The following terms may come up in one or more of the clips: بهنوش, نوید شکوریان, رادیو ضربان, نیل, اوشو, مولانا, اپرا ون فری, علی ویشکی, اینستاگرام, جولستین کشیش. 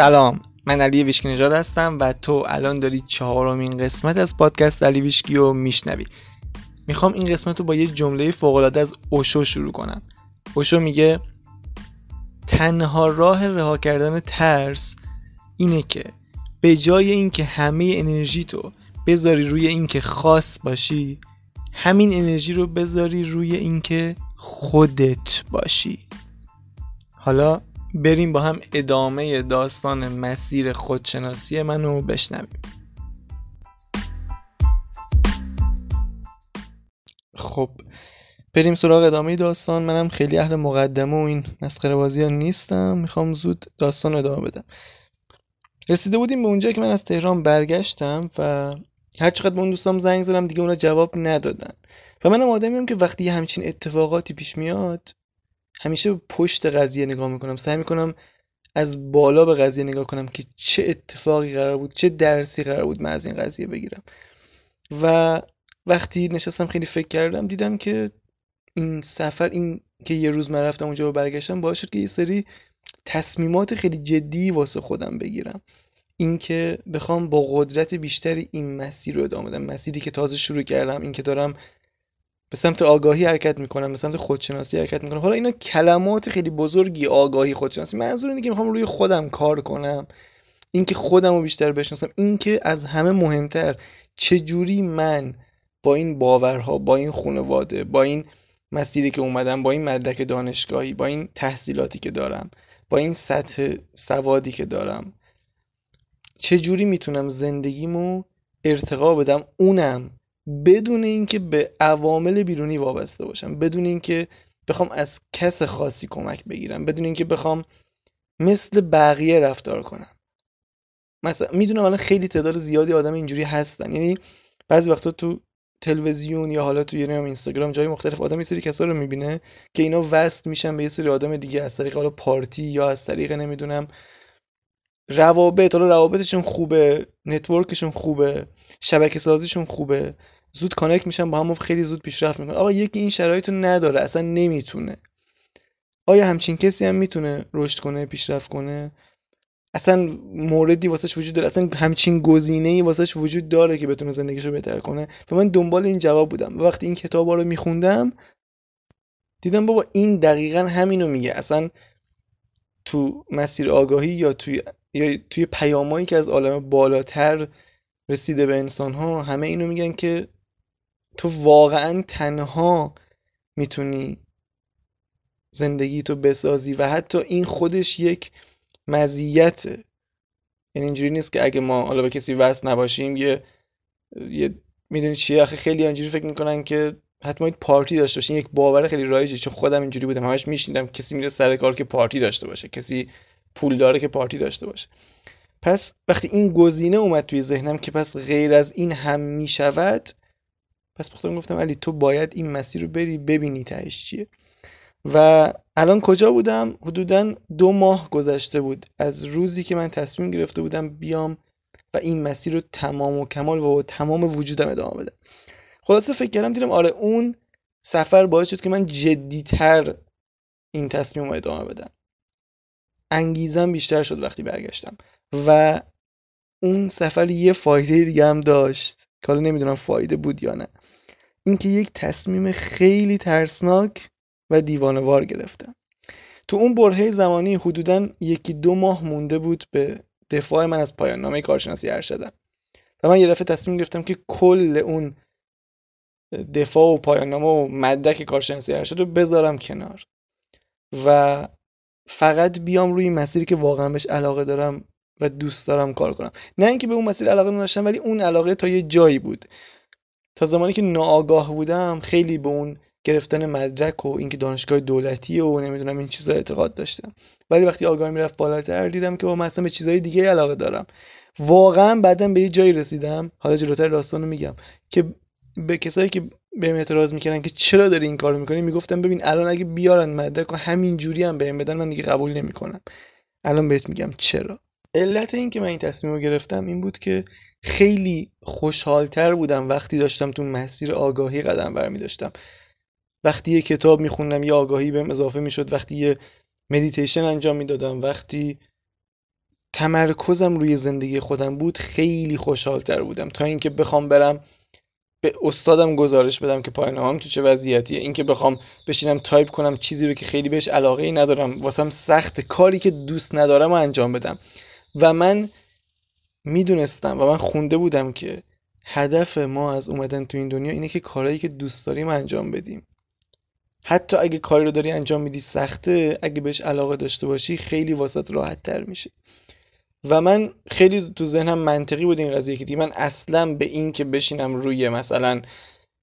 سلام، من علی ویشکی نژاد هستم و تو الان داری 4مین قسمت از پادکست علی ویشکی رو میشنوی. میخوام این قسمت رو با یه جمله فوق‌العاده از اوشو شروع کنم. اوشو میگه تنها راه رها کردن ترس اینه که به جای اینکه همه انرژی تو بذاری روی اینکه خاص باشی، همین انرژی رو بذاری روی اینکه خودت باشی. حالا بریم با هم ادامه داستان مسیر خودشناسی منو بشنویم. خب بریم سراغ ادامه داستان. منم خیلی اهل مقدمه و این مسخره بازی‌ها نیستم، میخوام زود داستان رو ادامه بدم. رسیده بودیم به اونجا که من از تهران برگشتم و هر چقدر به اون دوستام زنگ زدم دیگه اونا جواب ندادن و منم آدمیم که وقتی همچین اتفاقاتی پیش میاد همیشه به پشت قضیه نگاه میکنم، سعی میکنم از بالا به قضیه نگاه کنم که چه اتفاقی قرار بود، چه درسی قرار بود من از این قضیه بگیرم. و وقتی نشستم خیلی فکر کردم دیدم که این سفر، این که یه روز من رفتم اونجا و برگشتم، باعث شد که یه سری تصمیمات خیلی جدی واسه خودم بگیرم. این که بخوام با قدرت بیشتری این مسیر رو ادامه بدم، مسیری که تازه شروع کردم، این که دارم به سمت آگاهی حرکت میکنم، به سمت خودشناسی حرکت میکنم. حالا اینا کلمات خیلی بزرگی، آگاهی، خودشناسی. منظور اینه که میخوام روی خودم کار کنم، این که خودم رو بیشتر بشناسم، این که از همه مهمتر چجوری من با این باورها، با این خانواده، با این مسیری که اومدم، با این مدرک دانشگاهی، با این تحصیلاتی که دارم، با این سطح سوادی که دارم، چجوری میتونم زندگیمو ارتقا بدم، اونم بدون اینکه به عوامل بیرونی وابسته باشم، بدون اینکه بخوام از کس خاصی کمک بگیرم، بدون اینکه بخوام مثل بقیه رفتار کنم. مثلا میدونم الان خیلی تعداد زیادی آدم اینجوری هستن، یعنی بعضی وقتا تو تلویزیون یا حالا تو اینستاگرام جای مختلف آدم یه سری کسا رو میبینه که اینا وصل میشن به یه سری آدم دیگه از طریق حالا پارتی یا از طریق نمیدونم روابط. حالا روابطشون خوبه، نتورکشون خوبه، شبکه سازیشون خوبه، زود کانکت میشن با هم و خیلی زود پیشرفت میکنن. آقا یکی این شرایطو نداره، اصلا نمیتونه. آیا همچین کسی هم میتونه رشد کنه، پیشرفت کنه؟ اصلا موردی واسش وجود داره؟ اصلا همچین گزینه‌ای واسش وجود داره که بتونه زندگیشو بهتر کنه؟ و من دنبال این جواب بودم. وقتی این کتابا رو میخوندم دیدم بابا این دقیقاً همینو میگه. اصلا تو مسیر آگاهی یا توی پیامایی که از عالم بالاتر رسیده به انسان‌ها، همه اینو میگن که تو واقعاً تنها میتونی زندگی تو بسازی و حتی این خودش یک مزیته. یعنی اینجوری نیست که اگه ما حالا به کسی وصل نباشیم یه میدونی چیه، آخه خیلی اینجوری فکر میکنن که حتما این پارتی داشته باشین. یک باور خیلی رایجه، چون خودم اینجوری بودم، همش میشنیدم کسی میره سر کار که پارتی داشته باشه، کسی پول داره که پارتی داشته باشه. پس وقتی این گزینه اومد توی ذهنم که پس غیر از این هم میشود، پس بخاطر گفتم علی تو باید این مسیر رو بری ببینی تهش چیه. و الان کجا بودم؟ حدوداً 2 ماه گذشته بود از روزی که من تصمیم گرفته بودم بیام و این مسیر رو تمام و کمال و تمام وجودم ادامه بدم. خلاصه فکر کردم دیدم آره اون سفر باعث شد که من جدی‌تر این تصمیم رو ادامه بدم. انگیزم بیشتر شد وقتی برگشتم و اون سفر یه فایده دیگه هم داشت که حالا نمیدونم فایده بود یا نه. اینکه یک تصمیم خیلی ترسناک و دیوانه‌وار گرفتم. تو اون برهه زمانی حدوداً 1-2 ماه مونده بود به دفاع من از پایان نامه کارشناسی ارشدم و من یه دفعه تصمیم گرفتم که کل اون دفاع و پایان نامه و مدرک کارشناسی ارشد رو بذارم کنار و فقط بیام روی مسیری که واقعا بهش علاقه دارم و دوست دارم کار کنم. نه اینکه به اون مسیر علاقه نداشتم، ولی اون علاقه تا یه جایی بود. تا زمانی که ناآگاه بودم خیلی به اون گرفتن مدرک و اینکه دانشگاه دولتیه و نمیدونم این چیزا اعتقاد داشتم، ولی وقتی آگاهی میرفت بالاتر دیدم که من اصلا به چیزای دیگه علاقه دارم. واقعا بعداً به یه جایی رسیدم، حالا جلوتر داستانو میگم، که به کسایی که بهم اعتراض میکنن که چرا داری این کارو میکنی میگفتم ببین الان اگه بیارن مدرک و همین جوری هم بهم بدن من دیگه قبول نمیکنم. الان بهت میگم چرا. علت این که من این تصمیم رو گرفتم این بود که خیلی خوشحالتر بودم وقتی داشتم تو مسیر آگاهی قدم برمی‌داشتم. وقتی یه کتاب میخوندم یه آگاهی بهم اضافه میشد، وقتی یه مدیتیشن انجام میدادم، وقتی تمرکزم روی زندگی خودم بود خیلی خوشحالتر بودم تا اینکه بخوام برم به استادم گزارش بدم که پایان‌نامه‌ام تو چه وضعیتیه. اینکه بخوام بشینم تایپ کنم چیزی رو که خیلی بهش علاقه‌ای ندارم، واسم سخت، کاری که دوست ندارم رو انجام بدم. و من میدونستم و من خونده بودم که هدف ما از اومدن تو این دنیا اینه که کارهایی که دوست داریم انجام بدیم. حتی اگه کاری رو داری انجام میدی سخته، اگه بهش علاقه داشته باشی خیلی واسات راحت‌تر میشه. و من خیلی تو ذهنم منطقی بود این قضیه که دیگه من اصلا به این که بشینم روی مثلا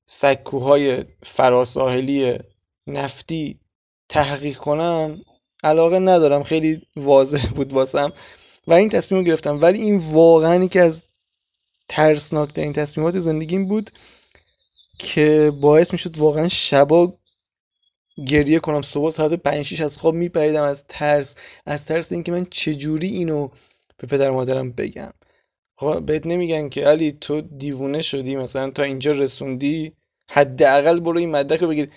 سکوهای فراساحلی نفتی تحقیق کنم علاقه ندارم، خیلی واضح بود واسم و این تصمیم رو گرفتم. ولی این واقعا یکی از ترسناک‌ترین تصمیمات زندگیم بود که باعث میشد واقعا شبا گریه کنم، صبح ساعت 5-6 از خواب میپریدم از ترس اینکه من چجوری اینو به پدر مادرم بگم. بهت نمیگن که علی تو دیوونه شدی، مثلا تا اینجا رسوندی، حداقل برو این مدرک رو بگیر.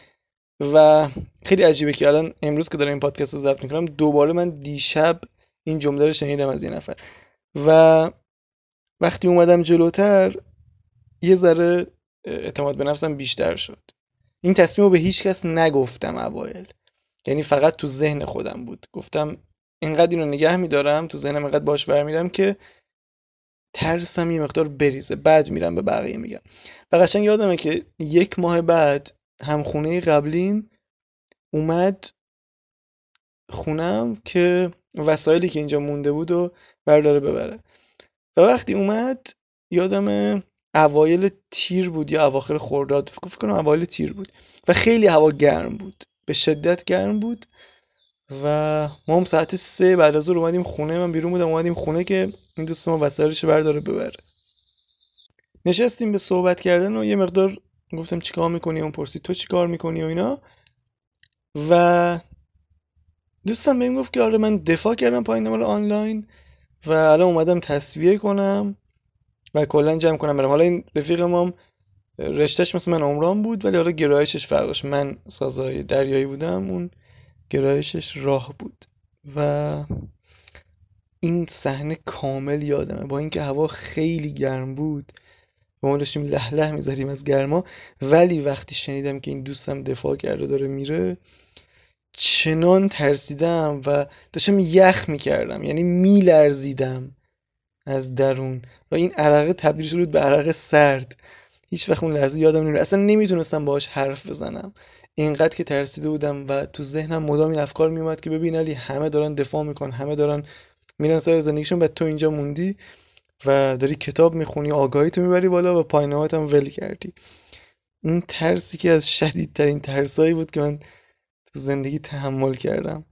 و خیلی عجیبه که الان امروز که دارم این پادکست رو ضبط میکنم دوباره من دیشب این جمله رو شنیدم از یه نفر و وقتی اومدم جلوتر یه ذره اعتماد به نفسم بیشتر شد. این تصمیم رو به هیچ کس نگفتم اوایل، یعنی فقط تو ذهن خودم بود. گفتم اینقدر اینو نگه میدارم تو ذهنم، اینقدر باش برمیرم که ترسم یه مقدار بریزه، بعد میرم به بقیه میگم. و قشنگ یادمه که یک ماه بعد همخونه قبلیم اومد خونم که وسایلی که اینجا مونده بود و برداره ببره. و وقتی اومد یادمه اوایل تیر بود یا اواخر خرداد، فکر کنم اوایل تیر بود و خیلی هوا گرم بود، به شدت گرم بود و ما هم ساعت 3 بعد از ظهر اومدیم خونه. من بیرون بودم، اومدیم خونه که این دوست ما وسایلش برداره ببره. نشستیم به صحبت کردن و یه مقدار گفتم چیکار میکنی، اون پرسید تو چیکار میکنی و اینا. و دوستم بهم گفت که آره من دفاع کردم پایان‌نامه آنلاین و الان اومدم تسویه کنم و کلا جمع کنم برم. حالا این رفیقم هم رشتهش مثل من عمران بود ولی حالا گرایشش فرقش، من سازهای دریایی بودم، اون گرایشش راه بود. و این صحنه کامل یادمه، با اینکه هوا خیلی گرم بود و ما داشتیم له له می‌زدیم از گرما، ولی وقتی شنیدم که این دوستم دفاع کرده داره میره چنان ترسیدم و داشتم یخ می‌کردم، یعنی می‌لرزیدم از درون و این عرقه تبدیل شد به عرق سرد. هیچ وقت اون لحظه یادم نمیره، اصلا نمیتونستم باهاش حرف بزنم، اینقدر که ترسیده بودم و تو ذهنم مدام این افکار میومد که ببین علی همه دارن دفاع میکنن، همه دارن میرن سر زندگیشون و تو اینجا موندی و داری کتاب میخونی، آگاهی تو میبری بالا و پایان‌نامه‌ات هم ول کردی. این ترسی که از شدیدترین ترسایی بود که من تو زندگی تحمل کردم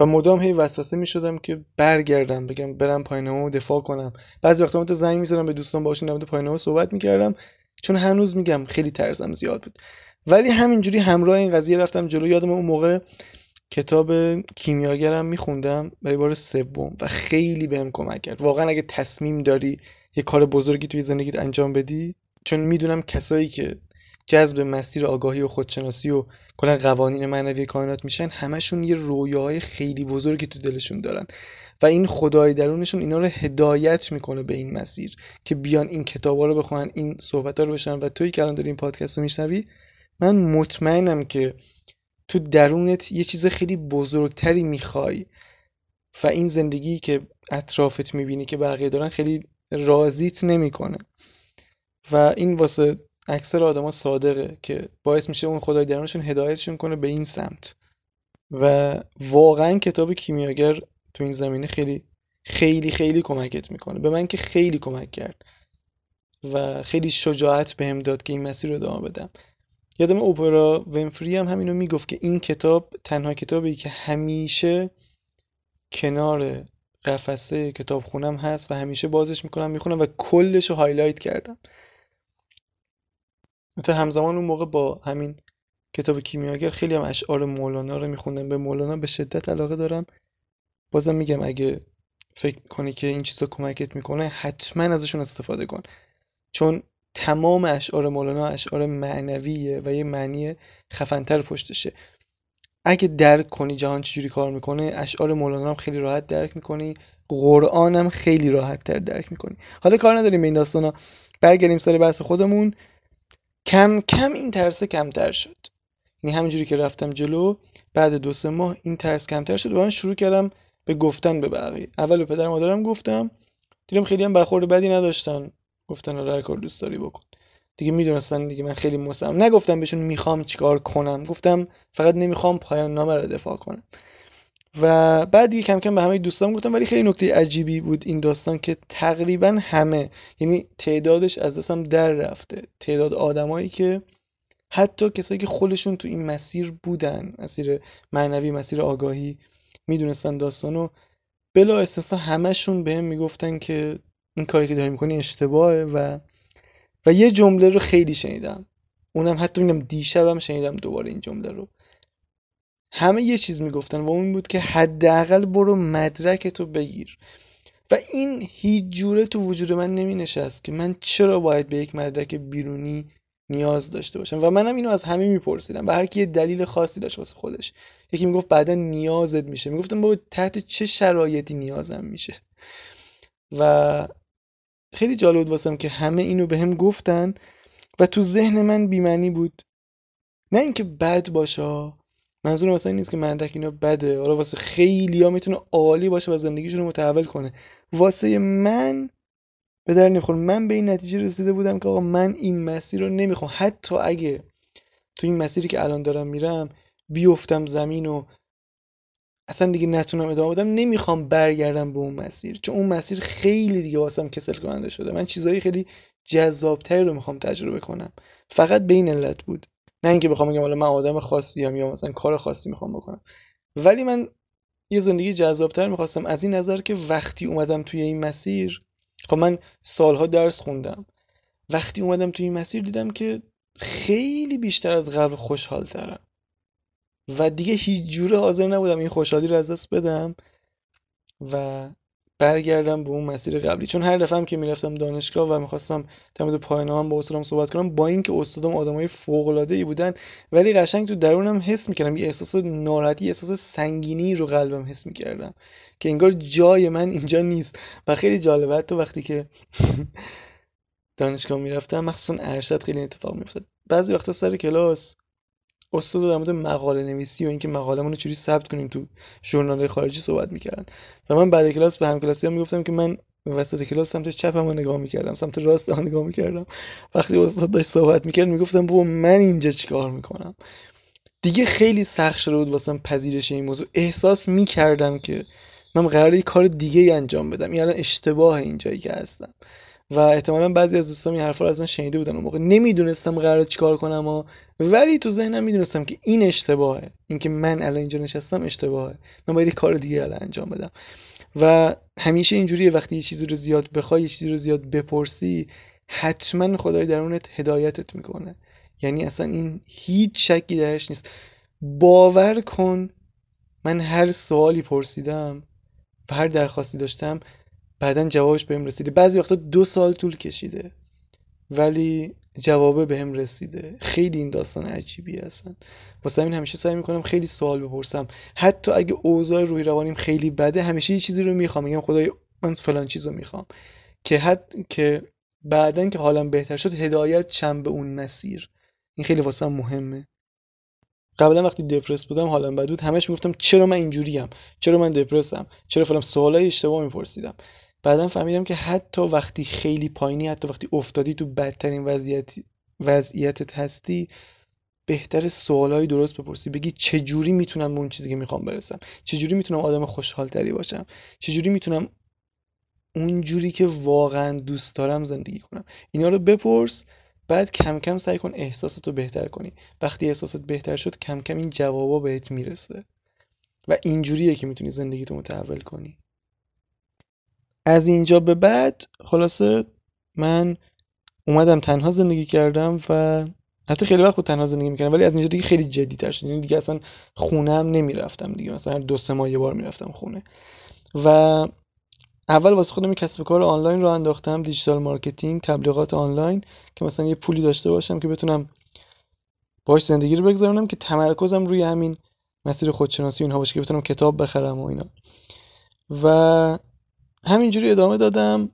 و مدام هی وسوسه می‌شدم که برگردم بگم برم پایان‌نامه دفاع کنم. بعضی وقتا تو زنگ می‌زدم به دوستان، باهاشون در مورد پایان‌نامه صحبت می‌کردم، چون هنوز میگم خیلی ترسم زیاد بود. ولی همینجوری همراه این قضیه رفتم جلو. یادم اون موقع کتاب کیمیاگرم می‌خوندم برای بار سوم و خیلی بهم کمک کرد. واقعا اگه تصمیم داری یه کار بزرگی توی زندگیت انجام بدی، چون میدونم کسایی که جذب مسیر آگاهی و خودشناسی و کلا قوانین معنوی کائنات میشن همشون یه رویاهای خیلی بزرگی تو دلشون دارن و این خدای درونشون اینا رو هدایت میکنه به این مسیر که بیان این کتابا رو بخونن، این صحبتا رو بشنون. و تویی که الان داری این پادکست رو میشنوی، من مطمئنم که تو درونت یه چیز خیلی بزرگتری میخوای و این زندگی که اطرافت میبینی که بقیه دارن خیلی راضیت نمیکنه و این واسه اکثر آدما صادقه که باعث میشه اون خدای درونشون هدایتشون کنه به این سمت. و واقعا کتاب کیمیاگر تو این زمینه خیلی خیلی خیلی کمکت میکنه. به من که خیلی کمک کرد و خیلی شجاعت بهم داد که این مسیر رو ادامه بدم. یادم اپرا ون فری هم همینو میگفت که این کتاب تنها کتابی که همیشه کنار قفسه کتابخونم هست و همیشه بازش میکنم میخونم و کلش رو هایلایت کردم. تا همزمان اون موقع با همین کتاب کیمیاگر خیلی هم اشعار مولانا رو میخوندم. به مولانا به شدت علاقه دارم. بازم میگم اگه فکر کنی که این چیزا کمکت میکنه حتما ازشون استفاده کن، چون تمام اشعار مولانا اشعار معنویه و یه معنی خفن‌تر پشتشه. اگه درک کنی جهان چجوری کار میکنه، اشعار مولانا هم خیلی راحت درک میکنی، قرآنم خیلی راحت تر درک میکنی. حالا کار نداریم به این داستانا، برگردیم سر بحث خودمون. کم کم این ترس کمتر شد، یعنی همینجوری که رفتم جلو بعد 2-3 ماه این ترس کمتر شد و من شروع کردم به گفتن به بقیه. اول به پدرم و مادرم گفتم، دیدم خیلی هم برخورد بدی نداشتن، گفتن آره هر کار دوست داری بکن. دیگه میدونستن دیگه من خیلی مصمم، نگفتم بهشون میخوام چیکار کنم، گفتم فقط نمیخوام پایان نامه رو دفاع کنم. و بعد دیگه کم کم به همه دوستام گفتم. ولی خیلی نکته عجیبی بود این داستان که تقریبا همه، یعنی تعدادش از دستم در رفته، تعداد آدمایی که حتی کسایی که خودشون تو این مسیر بودن، مسیر معنوی، مسیر آگاهی، میدونستن داستانو، بلا استثنا همشون بهم میگفتن که این کاری که داری میکنی اشتباهه. و یه جمله رو خیلی شنیدم، اونم حتی میگم دیشبم شنیدم دوباره این جمله رو. همه یه چیز میگفتن و اون بود که حداقل برو مدرکتو بگیر. و این هیچ جوره تو وجود من نمی نشست که من چرا باید به یک مدرک بیرونی نیاز داشته باشم. و منم اینو از همه میپرسیدم و هر کی یه دلیل خاصی داشت واسه خودش. یکی میگفت بعدن نیازت میشه، میگفتم بابا تحت چه شرایطی نیازم میشه. و خیلی جالب بود واسم که همه اینو بهم گفتن و تو ذهن من بی‌معنی بود. نه اینکه بد باشه، منظورم اصلا این نیست که مدرک اینا بده، حالا واسه خیلی‌ها میتونه عالی باشه و زندگیشون رو متحول کنه. واسه من به در نمیخوره. من به این نتیجه رسیده بودم که آقا من این مسیر رو نمیخوام، حتی اگه تو این مسیری که الان دارم میرم بیفتم زمین و اصلا دیگه نتونم ادامه بدم، نمیخوام برگردم به اون مسیر، چون اون مسیر خیلی دیگه واسم کسل کننده شده. من چیزایی خیلی جذاب‌تری رو میخوام تجربه کنم. فقط به این علت بود، نه اینکه بخوام بگم حالا من آدم خاصی ام یا مثلا کار خاصی میخوام بکنم، ولی من یه زندگی جذاب‌تر میخواستم از این نظر که وقتی اومدم توی این مسیر، خب من سالها درس خوندم، وقتی اومدم توی این مسیر دیدم که خیلی بیشتر از قبل خوشحال‌ترم و دیگه هیچ جوره حاضر نبودم این خوشحالی رو از دست بدم و برگردم به اون مسیر قبلی. چون هر دفعه هم که میرفتم دانشگاه و میخواستم در مورد پایان‌نامه‌ام با استادم صحبت کنم، با اینکه استادم آدمای فوق‌العاده‌ای بودن، ولی قشنگ تو درونم حس میکردم یه احساس ناراحتی، احساس سنگینی رو قلبم حس میکردم که انگار جای من اینجا نیست. و خیلی جالبه حتی وقتی که دانشگاه میرفتم، مخصوصا ارشد، خیلی اتفاق میافتاد. بعضی وقتا سر کلاس استاد در مورد مقاله نویسی و اینکه مقاله‌مون رو چجوری ثبت کنیم تو ژورنال‌های خارجی صحبت می‌کردن و من بعد کلاس به همکلاسی‌ها میگفتم که من وسط کلاس سمت چپم رو نگاه می‌کردم، سمت راست رو نگاه می‌کردم. وقتی استاد داشت صحبت می‌کرد میگفتم بابا من اینجا چیکار می‌کنم. دیگه خیلی سخت شده بود واسم پذیرش این موضوع. احساس می‌کردم که من قراره یه کار دیگه‌ای انجام بدم، این الان اشتباه اینجایی که هستم. و احتمالاً بعضی از دوستام این حرفا رو از من شنیده بودن اون موقع. نمیدونستم قراره چیکار کنم ولی تو ذهنم میدونستم که این اشتباهه، اینکه من الان اینجا نشستم اشتباهه، من باید یه کار دیگه الان انجام بدم. و همیشه اینجوریه وقتی یه چیزی رو زیاد بخوای، یه چیزی رو زیاد بپرسی، حتما خدای درونت هدایتت میکنه، یعنی اصلا این هیچ شکی درش نیست. باور کن من هر سوالی پرسیدم و هر درخواستی داشتم بعدن جوابش بهم رسیده. بعضی وقتا 2 سال طول کشیده ولی جوابه بهم رسیده. خیلی این داستان عجیبیه اصلا. واسه همین همیشه سعی میکنم خیلی سوال بپرسم، حتی اگه اوضاع روی روانیم خیلی بده، همیشه یه چیزی رو میخوام، میگم خدای من فلان چیزو میخوام که که بعدن که حالم بهتر شد هدایت شم به اون مسیر. این خیلی واسه من مهمه. قبلا وقتی دپرس بودم، حالم بد بود، همش میگفتم چرا من اینجوریم، چرا من دپرسم، چرا فلان، سوالای اشتباه میپرسیدم. بعدم فهمیدم که حتی وقتی خیلی پایینی، حتی وقتی افتادی تو بدترین وضعیتت هستی، بهتر سوالای درست بپرسی، بگی چجوری میتونم به اون چیزی که میخوام برسم، چجوری میتونم آدم خوشحالتری باشم، چجوری میتونم اونجوری که واقعا دوست دارم زندگی کنم. اینا رو بپرس، بعد کم کم سعی کن احساساتو بهتر کنی. وقتی احساسات بهتر شد کم کم این جوابا بهت میرسه و اینجوریه که میتونی زندگیتو متحول کنی. از اینجا به بعد خلاصه من اومدم تنها زندگی کردم و حتی خیلی وقت تنها زندگی میکردم، ولی از اینجا دیگه خیلی جدی‌تر شد. یعنی دیگه اصلا خونه هم نمیرفتم دیگه، مثلا 2-3 ماه یه بار میرفتم خونه. و اول واسه خودم کسب و کار آنلاین رو انداختم، دیجیتال مارکتینگ، تبلیغات آنلاین، که مثلا یه پولی داشته باشم که بتونم باهاش زندگی رو بگذرونم، که تمرکزم روی همین مسیر خودشناسی اونها باشه، که بتونم کتاب بخرم و اینا. و همینجوری ادامه دادم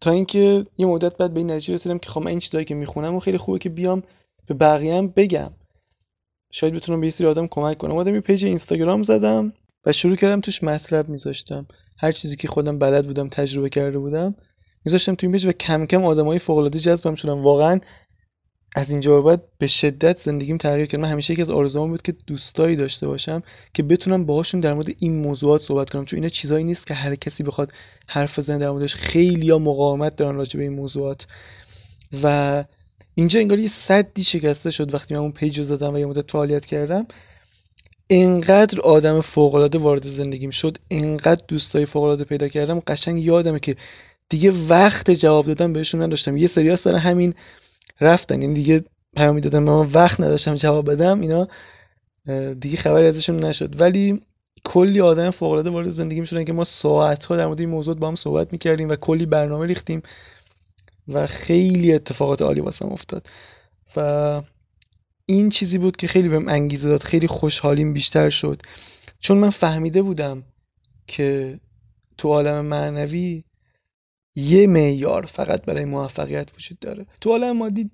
تا اینکه یه مدت بعد به این نتیجه رسیدم که خب من این چیزایی که میخونم و خیلی خوبه که بیام به بقیه‌ام بگم، شاید بتونم به یه سری آدم کمک کنم. اومدم یه پیج اینستاگرام زدم و شروع کردم توش مطلب میذاشتم، هر چیزی که خودم بلد بودم تجربه کرده بودم میذاشتم توی این پیج و کم کم آدمای فوق‌العاده جذبم شدن. واقعا از اینجا به بعد به شدت زندگیم تغییر کرد. من همیشه یکی از آرزوام بود که دوستایی داشته باشم که بتونم باهاشون در مورد این موضوعات صحبت کنم، چون اینا چیزایی نیست که هر کسی بخواد حرف بزنه در موردش. خیلی‌ها مقاومت دارن راجع به این موضوعات و اینجا انگار یه سدی شکسته شد. وقتی من اون پیج رو زدم و یه مدت فعالیت کردم، اینقدر آدم فوق‌العاده وارد زندگیم شد، اینقدر دوستای فوق‌العاده پیدا کردم، قشنگ یادمه که دیگه وقت جواب دادن بهشون نداشتم. یه سری اصلا همین رفتن، یعنی دیگه پیام دادن من وقت نداشتم جواب بدم، اینا دیگه خبری ازشون نشد. ولی کلی آدم فوق‌العاده وارد زندگیم شدن که ما ساعت‌ها در مورد این موضوع با هم صحبت می‌کردیم و کلی برنامه ریختیم و خیلی اتفاقات عالی واسم افتاد و این چیزی بود که خیلی بهم انگیزه داد، خیلی خوشحالیم بیشتر شد، چون من فهمیده بودم که تو عالم معنوی یه معیار فقط برای موفقیت وجود داره. تو عالم مادی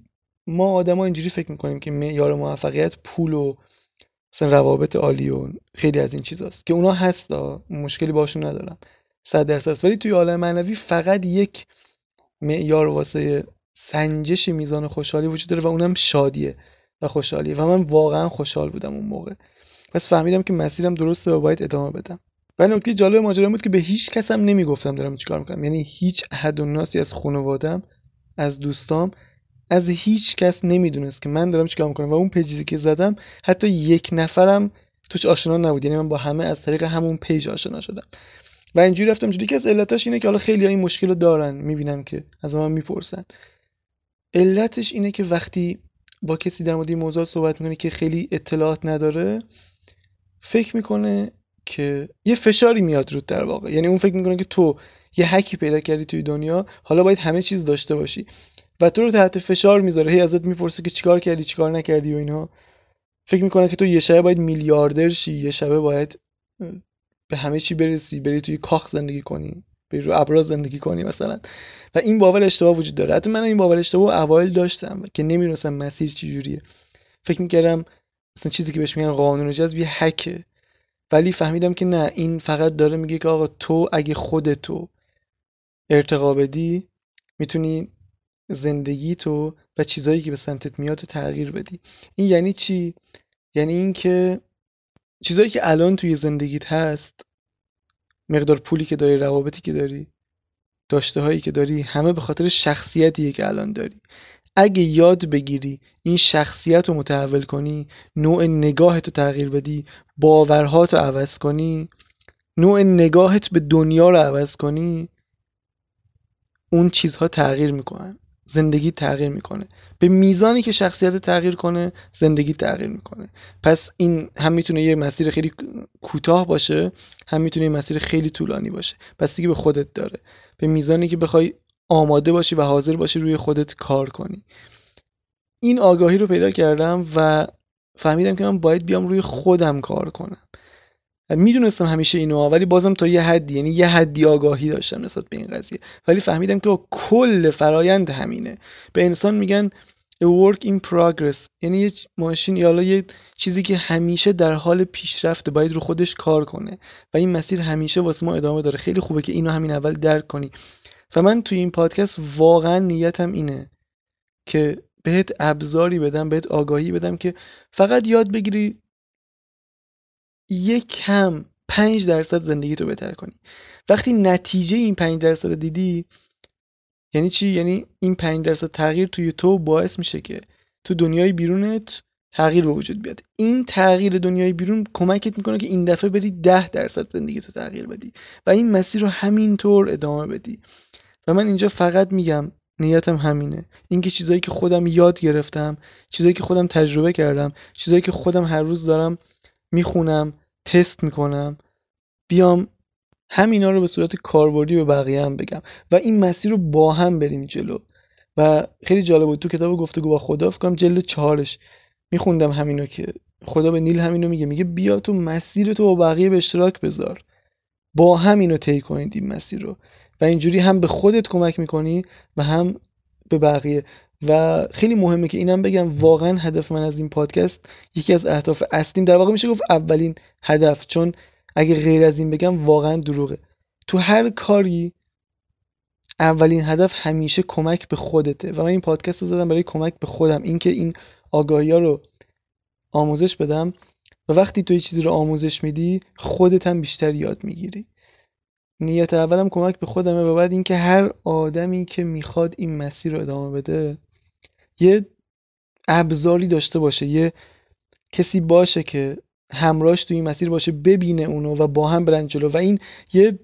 ما آدما اینجوری فکر میکنیم که معیار موفقیت پول و مثلا روابط عالی و خیلی از این چیزاست که اونا هستا، مشکلی باشون ندارم 100%، ولی توی عالم معنوی فقط یک معیار واسه سنجش میزان خوشحالی وجود داره و اونم شادیه و خوشحالیه و من واقعا خوشحال بودم اون موقع. پس فهمیدم که مسیرم درسته و باید ادامه بدم. و نکته جالب ماجرا بود که به هیچ کس هم نمیگفتم دارم چیکار میکنم، یعنی هیچ احد و ناسی از خانواده‌ام، از دوستام، از هیچ کس نمیدونست که من دارم چیکار میکنم. و اون پیجی که زدم حتی یک نفرم توش آشنا نبود، یعنی من با همه از طریق همون پیج آشنا شدم و اینجوری رفتم جلو. که از علتش اینه که حالا خیلی‌ها این مشکل رو دارن، میبینم که از من میپرسن، علتش اینه که وقتی با کسی در مورد این موضوع صحبت میکنه که خیلی اطلاعات نداره، فکر میکنه که یه فشاری میاد رود در واقع، یعنی اون فکر میکنه که تو یه هکی پیدا کردی توی دنیا، حالا باید همه چیز داشته باشی و تو رو تحت فشار میذاره، هی ازت میپرسه که چیکار کردی چیکار نکردی و اینها. فکر میکنه که تو یه شبه باید میلیاردر شی، یه شبه باید به همه چی برسی، بری توی کاخ زندگی کنی، بری رو ابرا زندگی کنی مثلا. و این باور اشتباه وجود داره. حتی من این باور اشتباه اوایل داشتم که نمیدونستم مسیر چه جوریه، فکر میکردم مثلا چیزی که بهش میگن قانون جذب یه هکه، ولی فهمیدم که نه، این فقط داره میگه که آقا تو اگه خودتو ارتقا بدی میتونی زندگی تو و چیزایی که به سمتت میاد تو تغییر بدی. این یعنی چی؟ یعنی این که چیزایی که الان توی زندگیت هست، مقدار پولی که داری، روابطی که داری، داشته هایی که داری، همه به خاطر شخصیتیه که الان داری. اگه یاد بگیری این شخصیت رو متحول کنی، نوع نگاهت رو تغییر بدی، باورهات رو عوض کنی، نوع نگاهت به دنیا رو عوض کنی، اون چیزها تغییر میکنن، زندگی تغییر میکنه. به میزانی که شخصیت تغییر کنه، زندگی تغییر میکنه. پس این هم میتونه یه مسیر خیلی کوتاه باشه، هم میتونه یه مسیر خیلی طولانی باشه، پس دیگه به خودت داره. به میزانی که بخوای آماده باشی و حاضر باشی روی خودت کار کنی. این آگاهی رو پیدا کردم و فهمیدم که من باید بیام روی خودم کار کنم. میدونستم همیشه اینو، ولی بازم تا یه حدی، یعنی یه حدی آگاهی داشتم نسبت به این قضیه، ولی فهمیدم که کل فرایند همینه. به انسان میگن a work in progress، یعنی یه ماشین یا یه چیزی که همیشه در حال پیشرفته، باید رو خودش کار کنه و این مسیر همیشه واسه ما ادامه داره. خیلی خوبه که اینو همین اول درک کنی. و من توی این پادکست واقعا نیتم اینه که بهت ابزاری بدم، بهت آگاهی بدم که فقط یاد بگیری یک کم 5% زندگی تو بهتر کنی. وقتی نتیجه این 5% رو دیدی، یعنی چی؟ یعنی این 5% تغییر توی تو باعث میشه که تو دنیای بیرونت تغییر به وجود بیاد. این تغییر دنیای بیرون کمکت میکنه که این دفعه بری 10% زندگی تو تغییر بدی و این مسیر رو همینطور ادامه بدی. و من اینجا فقط میگم نیتم همینه، اینکه چیزایی که خودم یاد گرفتم، چیزایی که خودم تجربه کردم، چیزایی که خودم هر روز دارم میخونم، تست میکنم، بیام همینا رو به صورت کاربردی به بقیه هم بگم و این مسیر رو با هم بریم جلو. و خیلی جالب بود تو کتاب گفتگو با خدا فکر کنم جلد 4 میخوندم همینو که خدا به نیل همینو میگه، میگه بیا تو مسیر تو با بقیه به اشتراک بذار، با هم اینو طی کنید این مسیر رو، و اینجوری هم به خودت کمک میکنی و هم به بقیه. و خیلی مهمه که اینم بگم، واقعا هدف من از این پادکست، یکی از اهداف اصلیم، در واقع میشه گفت اولین هدف، چون اگه غیر از این بگم واقعا دروغه، تو هر کاری اولین هدف همیشه کمک به خودته. و من این پادکست رو زدم برای کمک به خودم، اینکه این آگاهی‌ها رو آموزش بدم. و وقتی تو یه چیزی رو آموزش میدی، خودت هم بیشتر یاد میگیری. نیت اولم کمک به خودمه، و بعد اینکه هر آدمی که میخواد این مسیر رو ادامه بده یه ابزاری داشته باشه، یه کسی باشه که همراهش تو این مسیر باشه، ببینه اونو و با هم برن جلو. و این یه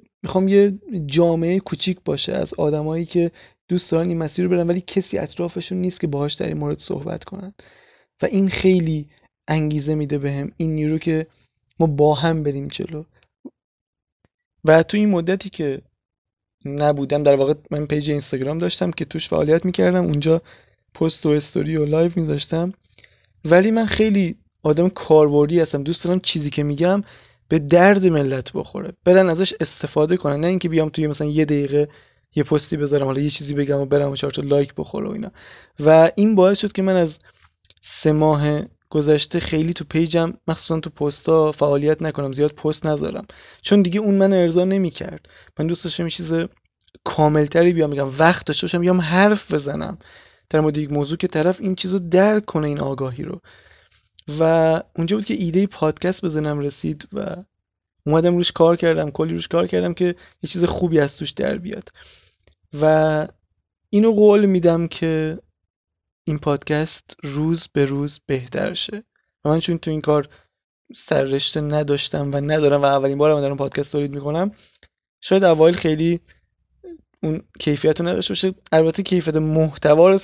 جامعه کوچیک باشه از آدمایی که دوست دارن این مسیر رو برن ولی کسی اطرافشون نیست که باهاش در این مورد صحبت کنن. و این خیلی انگیزه میده بهم، این نیرو که ما با هم بریم جلو. و تو این مدتی که نبودم، در واقع من پیج اینستاگرام داشتم که توش فعالیت میکردم، اونجا پست و استوری و لایو میذاشتم، ولی من خیلی آدم کاربردی هستم، دوست دارم چیزی که میگم به درد ملت بخوره، برن ازش استفاده کنن، نه اینکه بیام توی مثلا یه دقیقه یه پستی بذارم، حالا یه چیزی بگم و برم و 4 تا لایک بخوره و اینا. و این باعث شد که من از 3 ماه گذشته خیلی تو پیجم، مخصوصا تو پستا فعالیت نکنم، زیاد پست نذارم، چون دیگه اون منو ارضا نمی‌کرد. من دوست داشتم یه چیز کاملتری بیام بگم، وقت داشتم بیام حرف بزنم در مورد یک موضوع که طرف این چیزو درک کنه، این آگاهی رو. و اونجا بود که ایده پادکست به ذهنم رسید و اومدم روش کار کردم، کلی روش کار کردم که یه چیز خوبی از توش در بیاد. و اینو قول میدم که این پادکست روز به روز بهتر شه. و من چون تو این کار سررشته نداشتم و ندارم و اولین بارم دارم پادکست تولید میکنم، شاید اوایل خیلی اون کیفیت رو نداشته باشه. البته کیفیت محتوا رو 100%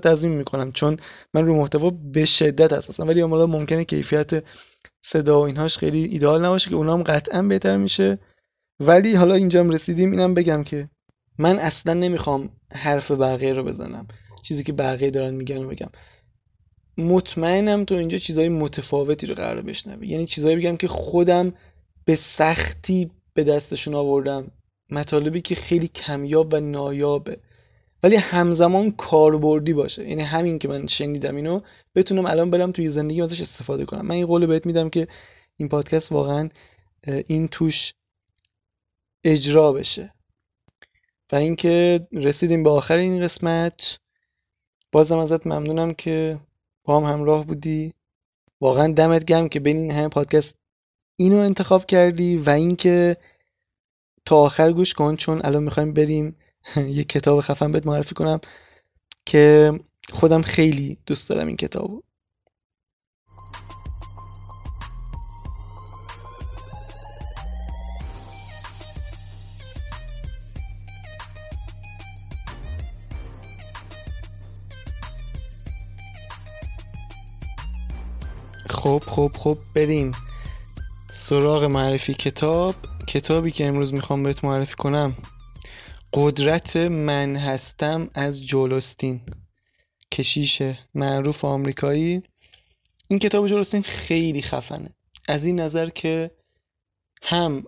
تضمین میکنم، چون من رو محتوا به شدت حساسم، ولی حالا ممکنه کیفیت صدا و اینهاش خیلی ایدئال نباشه که اونام قطعا بهتر میشه. ولی حالا اینجام رسیدیم، اینم بگم که من اصلا نمیخوام حرف بقیه رو بزنم، چیزی که بقیه دارن میگن رو بگم. مطمئنم تو اینجا چیزای متفاوتی رو قراره بشنوی، یعنی چیزایی بگم که خودم به سختی به دستشون آوردم، مطالبی که خیلی کمیاب و نایابه ولی همزمان کاربردی باشه، یعنی همین که من شنیدم اینو بتونم الان برم توی زندگی ازش استفاده کنم. من این قول بهت میدم که این پادکست واقعا این توش اجرا بشه. و اینکه رسیدیم به آخر این قسمت، بازم ازت ممنونم که با هم همراه بودی، واقعا دمت گرم که بین این همه پادکست اینو انتخاب کردی. و اینکه تا آخر گوش کن، چون الان میخوایم بریم یه کتاب خفن بهت معرفی کنم که خودم خیلی دوست دارم این کتابو. خب بریم سراغ معرفی کتاب. کتابی که امروز میخوام بهت معرفی کنم قدرت من هستم از جولستین کشیش معروف آمریکایی. این کتاب جولستین خیلی خفنه، از این نظر که هم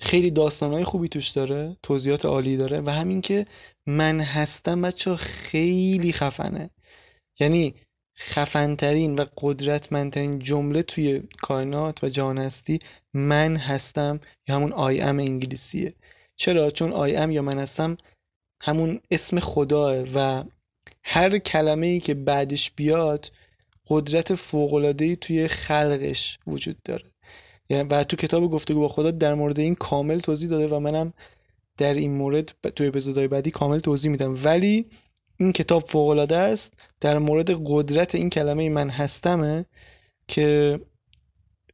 خیلی داستانهای خوبی توش داره، توضیحات عالی داره، و همین که من هستم بچه خیلی خفنه، یعنی خفنترین و قدرتمندترین جمله توی کائنات و جهان هستی من هستم، یا همون I am انگلیسیه. چرا؟ چون I am یا من هستم همون اسم خداه و هر کلمه‌ای که بعدش بیاد قدرت فوق‌العاده‌ای توی خلقش وجود داره. یعنی و تو کتاب گفتگو با خدا در مورد این کامل توضیح داده و منم در این مورد توی اپیزودهای بعدی کامل توضیح میدم. ولی این کتاب فوق‌العاده است در مورد قدرت این کلمه من هستمه که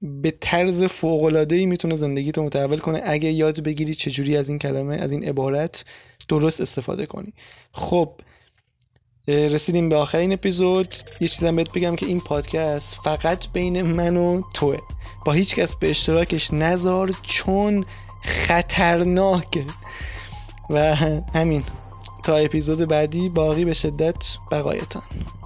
به طرز فوق‌العاده‌ای میتونه زندگیتو متحول کنه اگه یاد بگیری چجوری از این کلمه، از این عبارت درست استفاده کنی. خب رسیدیم به آخرین اپیزود. یه چیزم بهت بگم که این پادکست فقط بین من و توه، با هیچ کس به اشتراکش نذار، چون خطرناکه. و همین، تا اپیزود بعدی، باقی به شدت بقایتان.